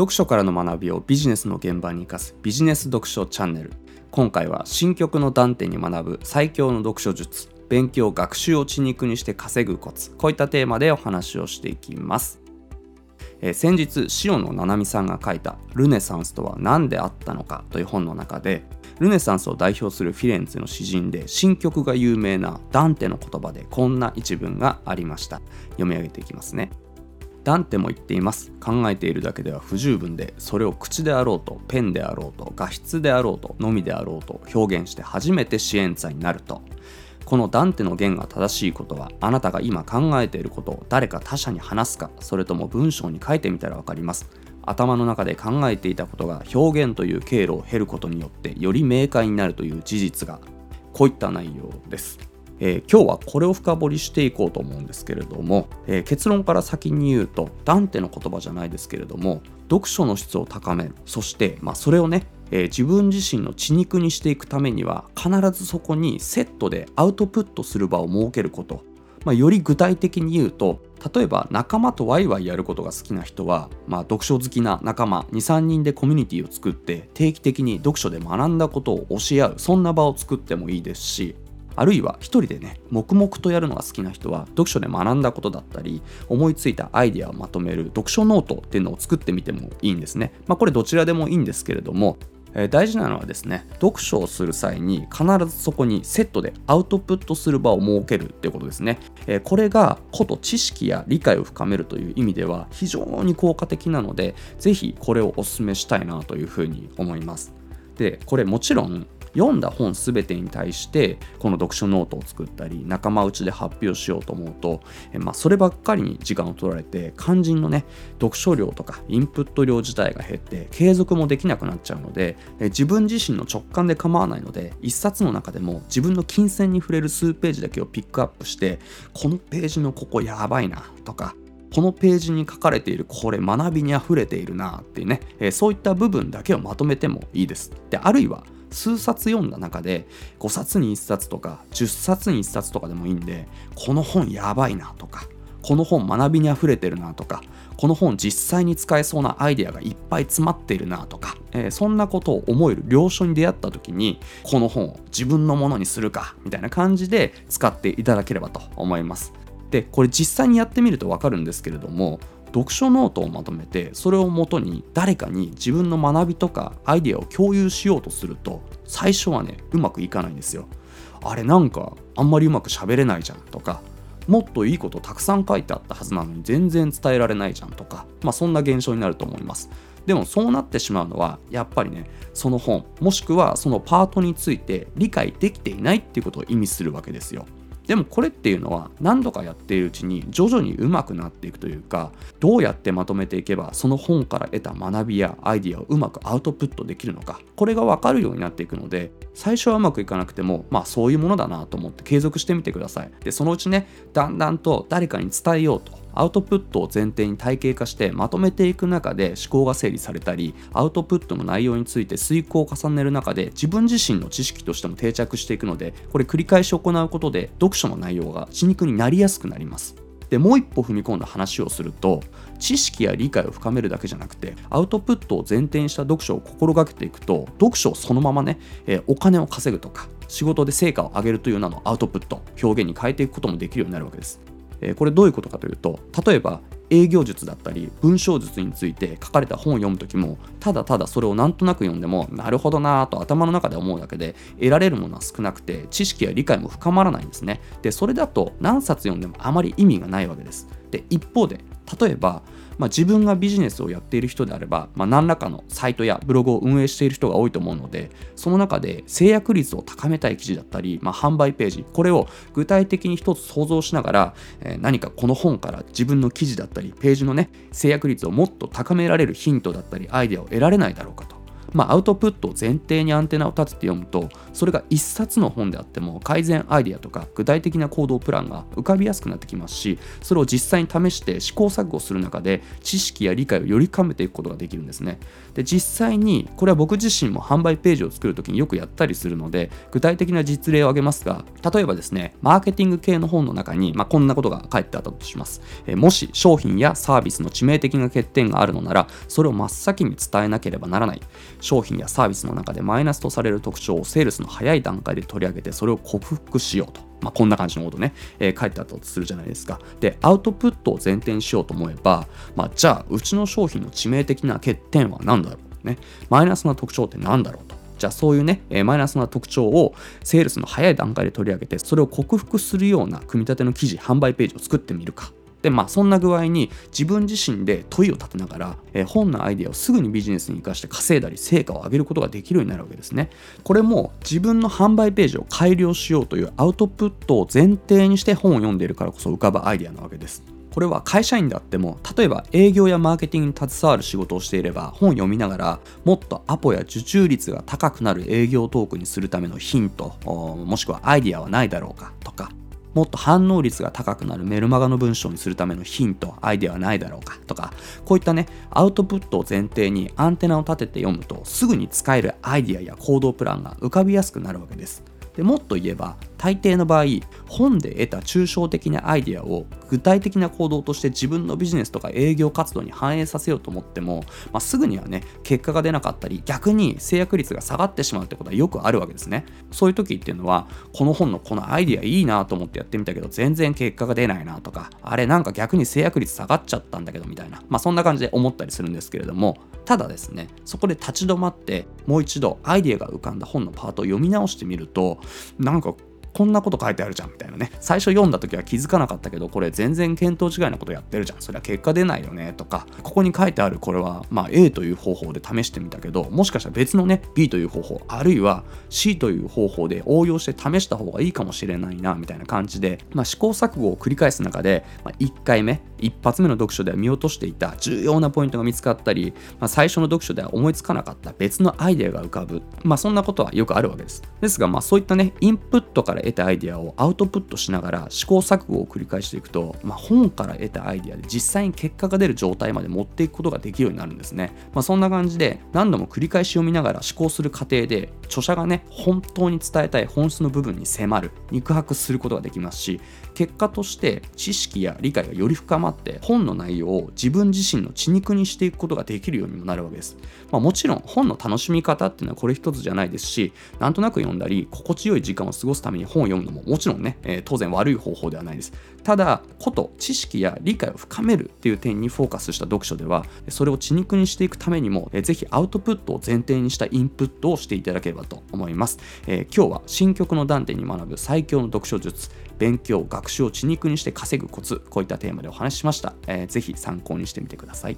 読書からの学びをビジネスの現場に生かすビジネス読書チャンネル。今回は新曲の断点に学ぶ最強の読書術、勉強学習を血肉にして稼ぐコツ、こういったテーマでお話をしていきます。先日塩野七海さんが書いたルネサンスとは何であったのかという本の中で、ルネサンスを代表するフィレンツェの詩人で神曲が有名なダンテの言葉でこんな一文がありました。読み上げていきますね。ダンテも言っています。考えているだけでは不十分で、それを口であろうとペンであろうと画筆であろうとのみであろうと表現して初めて支援罪になると。このダンテの言が正しいことは、あなたが今考えていることを誰か他者に話すか、それとも文章に書いてみたらわかります。頭の中で考えていたことが表現という経路を経ることによってより明快になるという事実が、こういった内容です。今日はこれを深掘りしていこうと思うんですけれども、結論から先に言うと、ダンテの言葉じゃないですけれども、読書の質を高める、そして、それをね、自分自身の血肉にしていくためには、必ずそこにセットでアウトプットする場を設けること、より具体的に言うと、例えば仲間とワイワイやることが好きな人は、読書好きな仲間 2,3 人でコミュニティを作って定期的に読書で学んだことを教え合う、そんな場を作ってもいいですし、あるいは一人でね、黙々とやるのが好きな人は、読書で学んだことだったり思いついたアイデアをまとめる読書ノートっていうのを作ってみてもいいんですね。これどちらでもいいんですけれども、大事なのはですね、読書をする際に必ずそこにセットでアウトプットする場を設けるっていうことですね。これがこと知識や理解を深めるという意味では非常に効果的なので、ぜひこれをお勧めしたいなというふうに思います。で、これもちろん読んだ本すべてに対してこの読書ノートを作ったり仲間内で発表しようと思うと、そればっかりに時間を取られて肝心のね、読書量とかインプット量自体が減って継続もできなくなっちゃうので、自分自身の直感で構わないので、一冊の中でも自分の金銭に触れる数ページだけをピックアップして、このページのここやばいなとか、このページに書かれているこれ学びにあふれているなっていうね、そういった部分だけをまとめてもいいです。で、あるいは数冊読んだ中で5冊に1冊とか10冊に1冊とかでもいいんで、この本やばいなとか、この本学びにあふれてるなとか、この本実際に使えそうなアイデアがいっぱい詰まっているなとか、そんなことを思える良書に出会った時に、この本を自分のものにするかみたいな感じで使っていただければと思います。で、これ実際にやってみると分かるんですけれども、読書ノートをまとめてそれをもとに誰かに自分の学びとかアイデアを共有しようとすると、最初はね、うまくいかないんですよ。あれ、なんかあんまりうまく喋れないじゃんとか、もっといいことたくさん書いてあったはずなのに全然伝えられないじゃんとか、そんな現象になると思います。でもそうなってしまうのはやっぱりね、その本もしくはそのパートについて理解できていないっていうことを意味するわけですよ。でもこれっていうのは何度かやっているうちに徐々に上手くなっていくというか、どうやってまとめていけばその本から得た学びやアイディアをうまくアウトプットできるのか、これが分かるようになっていくので、最初はうまくいかなくてもそういうものだなと思って継続してみてください。で、そのうちね、だんだんと誰かに伝えようとアウトプットを前提に体系化してまとめていく中で思考が整理されたり、アウトプットの内容について推敲を重ねる中で自分自身の知識としても定着していくので、これ繰り返し行うことで読書の内容が血肉になりやすくなります。で、もう一歩踏み込んだ話をすると、知識や理解を深めるだけじゃなくてアウトプットを前提にした読書を心がけていくと、読書をそのままね、お金を稼ぐとか仕事で成果を上げるというようなアウトプット表現に変えていくこともできるようになるわけです。これどういうことかというと、例えば営業術だったり文章術について書かれた本を読むときも、ただただそれをなんとなく読んでもなるほどなぁと頭の中で思うだけで得られるものは少なくて、知識や理解も深まらないんですね。で、それだと何冊読んでもあまり意味がないわけです。で、一方で例えば、自分がビジネスをやっている人であれば、何らかのサイトやブログを運営している人が多いと思うので、その中で制約率を高めたい記事だったり、販売ページ、これを具体的に一つ想像しながら、何かこの本から自分の記事だったりページのね、制約率をもっと高められるヒントだったりアイデアを得られないだろうかと、アウトプットを前提にアンテナを立てて読むと、それが一冊の本であっても改善アイデアとか具体的な行動プランが浮かびやすくなってきますし、それを実際に試して試行錯誤する中で知識や理解をより深めていくことができるんですね。で、実際にこれは僕自身も販売ページを作るときによくやったりするので、具体的な実例を挙げますが、例えばですね、マーケティング系の本の中に、こんなことが書いてあったとします。もし商品やサービスの致命的な欠点があるのなら、それを真っ先に伝えなければならない。商品やサービスの中でマイナスとされる特徴をセールスの早い段階で取り上げて、それを克服しようと。こんな感じのことね、書いてあったとするじゃないですか。で、アウトプットを前提にしようと思えば、じゃあうちの商品の致命的な欠点は何だろうね、マイナスな特徴って何だろうと。じゃあそういうね、マイナスな特徴をセールスの早い段階で取り上げて、それを克服するような組み立ての記事、販売ページを作ってみるか。で、そんな具合に自分自身で問いを立てながら、本のアイデアをすぐにビジネスに生かして稼いだり成果を上げることができるようになるわけですね。これも自分の販売ページを改良しようというアウトプットを前提にして本を読んでいるからこそ浮かぶアイデアなわけです。これは会社員であっても、例えば営業やマーケティングに携わる仕事をしていれば、本を読みながらもっとアポや受注率が高くなる営業トークにするためのヒント、もしくはアイデアはないだろうかとか、もっと反応率が高くなるメルマガの文章にするためのヒント、アイデアはないだろうかとか、こういったね、アウトプットを前提にアンテナを立てて読むと、すぐに使えるアイデアや行動プランが浮かびやすくなるわけです。で、もっと言えば大抵の場合、本で得た抽象的なアイデアを具体的な行動として自分のビジネスとか営業活動に反映させようと思っても、すぐにはね、結果が出なかったり、逆に制約率が下がってしまうってことはよくあるわけですね。そういう時っていうのは、この本のこのアイデアいいなと思ってやってみたけど全然結果が出ないなとか、あれなんか逆に制約率下がっちゃったんだけどみたいな、そんな感じで思ったりするんですけれども、ただですね、そこで立ち止まってもう一度アイデアが浮かんだ本のパートを読み直してみると、なんかこんなこと書いてあるじゃんみたいなね、最初読んだ時は気づかなかったけど、これ全然見当違いなことやってるじゃん、それは結果出ないよねとか、ここに書いてあるこれはA という方法で試してみたけど、もしかしたら別のね B という方法、あるいは C という方法で応用して試した方がいいかもしれないなみたいな感じで、試行錯誤を繰り返す中で、1回目一発目の読書では見落としていた重要なポイントが見つかったり、最初の読書では思いつかなかった別のアイデアが浮かぶ、そんなことはよくあるわけです。ですが、そういったね、インプットから得たアイデアをアウトプットしながら試行錯誤を繰り返していくと、本から得たアイデアで実際に結果が出る状態まで持っていくことができるようになるんですね。そんな感じで何度も繰り返し読みながら試行する過程で、著者がね、本当に伝えたい本質の部分に迫る、肉薄することができますし、結果として知識や理解がより深まって本の内容を自分自身の血肉にしていくことができるようにもなるわけです。もちろん本の楽しみ方っていうのはこれ一つじゃないですし、なんとなく読んだり心地よい時間を過ごすために本を読むのももちろんね、当然悪い方法ではないです。ただ、こと知識や理解を深めるっていう点にフォーカスした読書では、それを血肉にしていくためにも、ぜひアウトプットを前提にしたインプットをしていただければと思います。今日は新曲の断点に学ぶ最強の読書術、勉強学習を血肉にして稼ぐコツ、こういったテーマでお話ししました。ぜひ参考にしてみてください。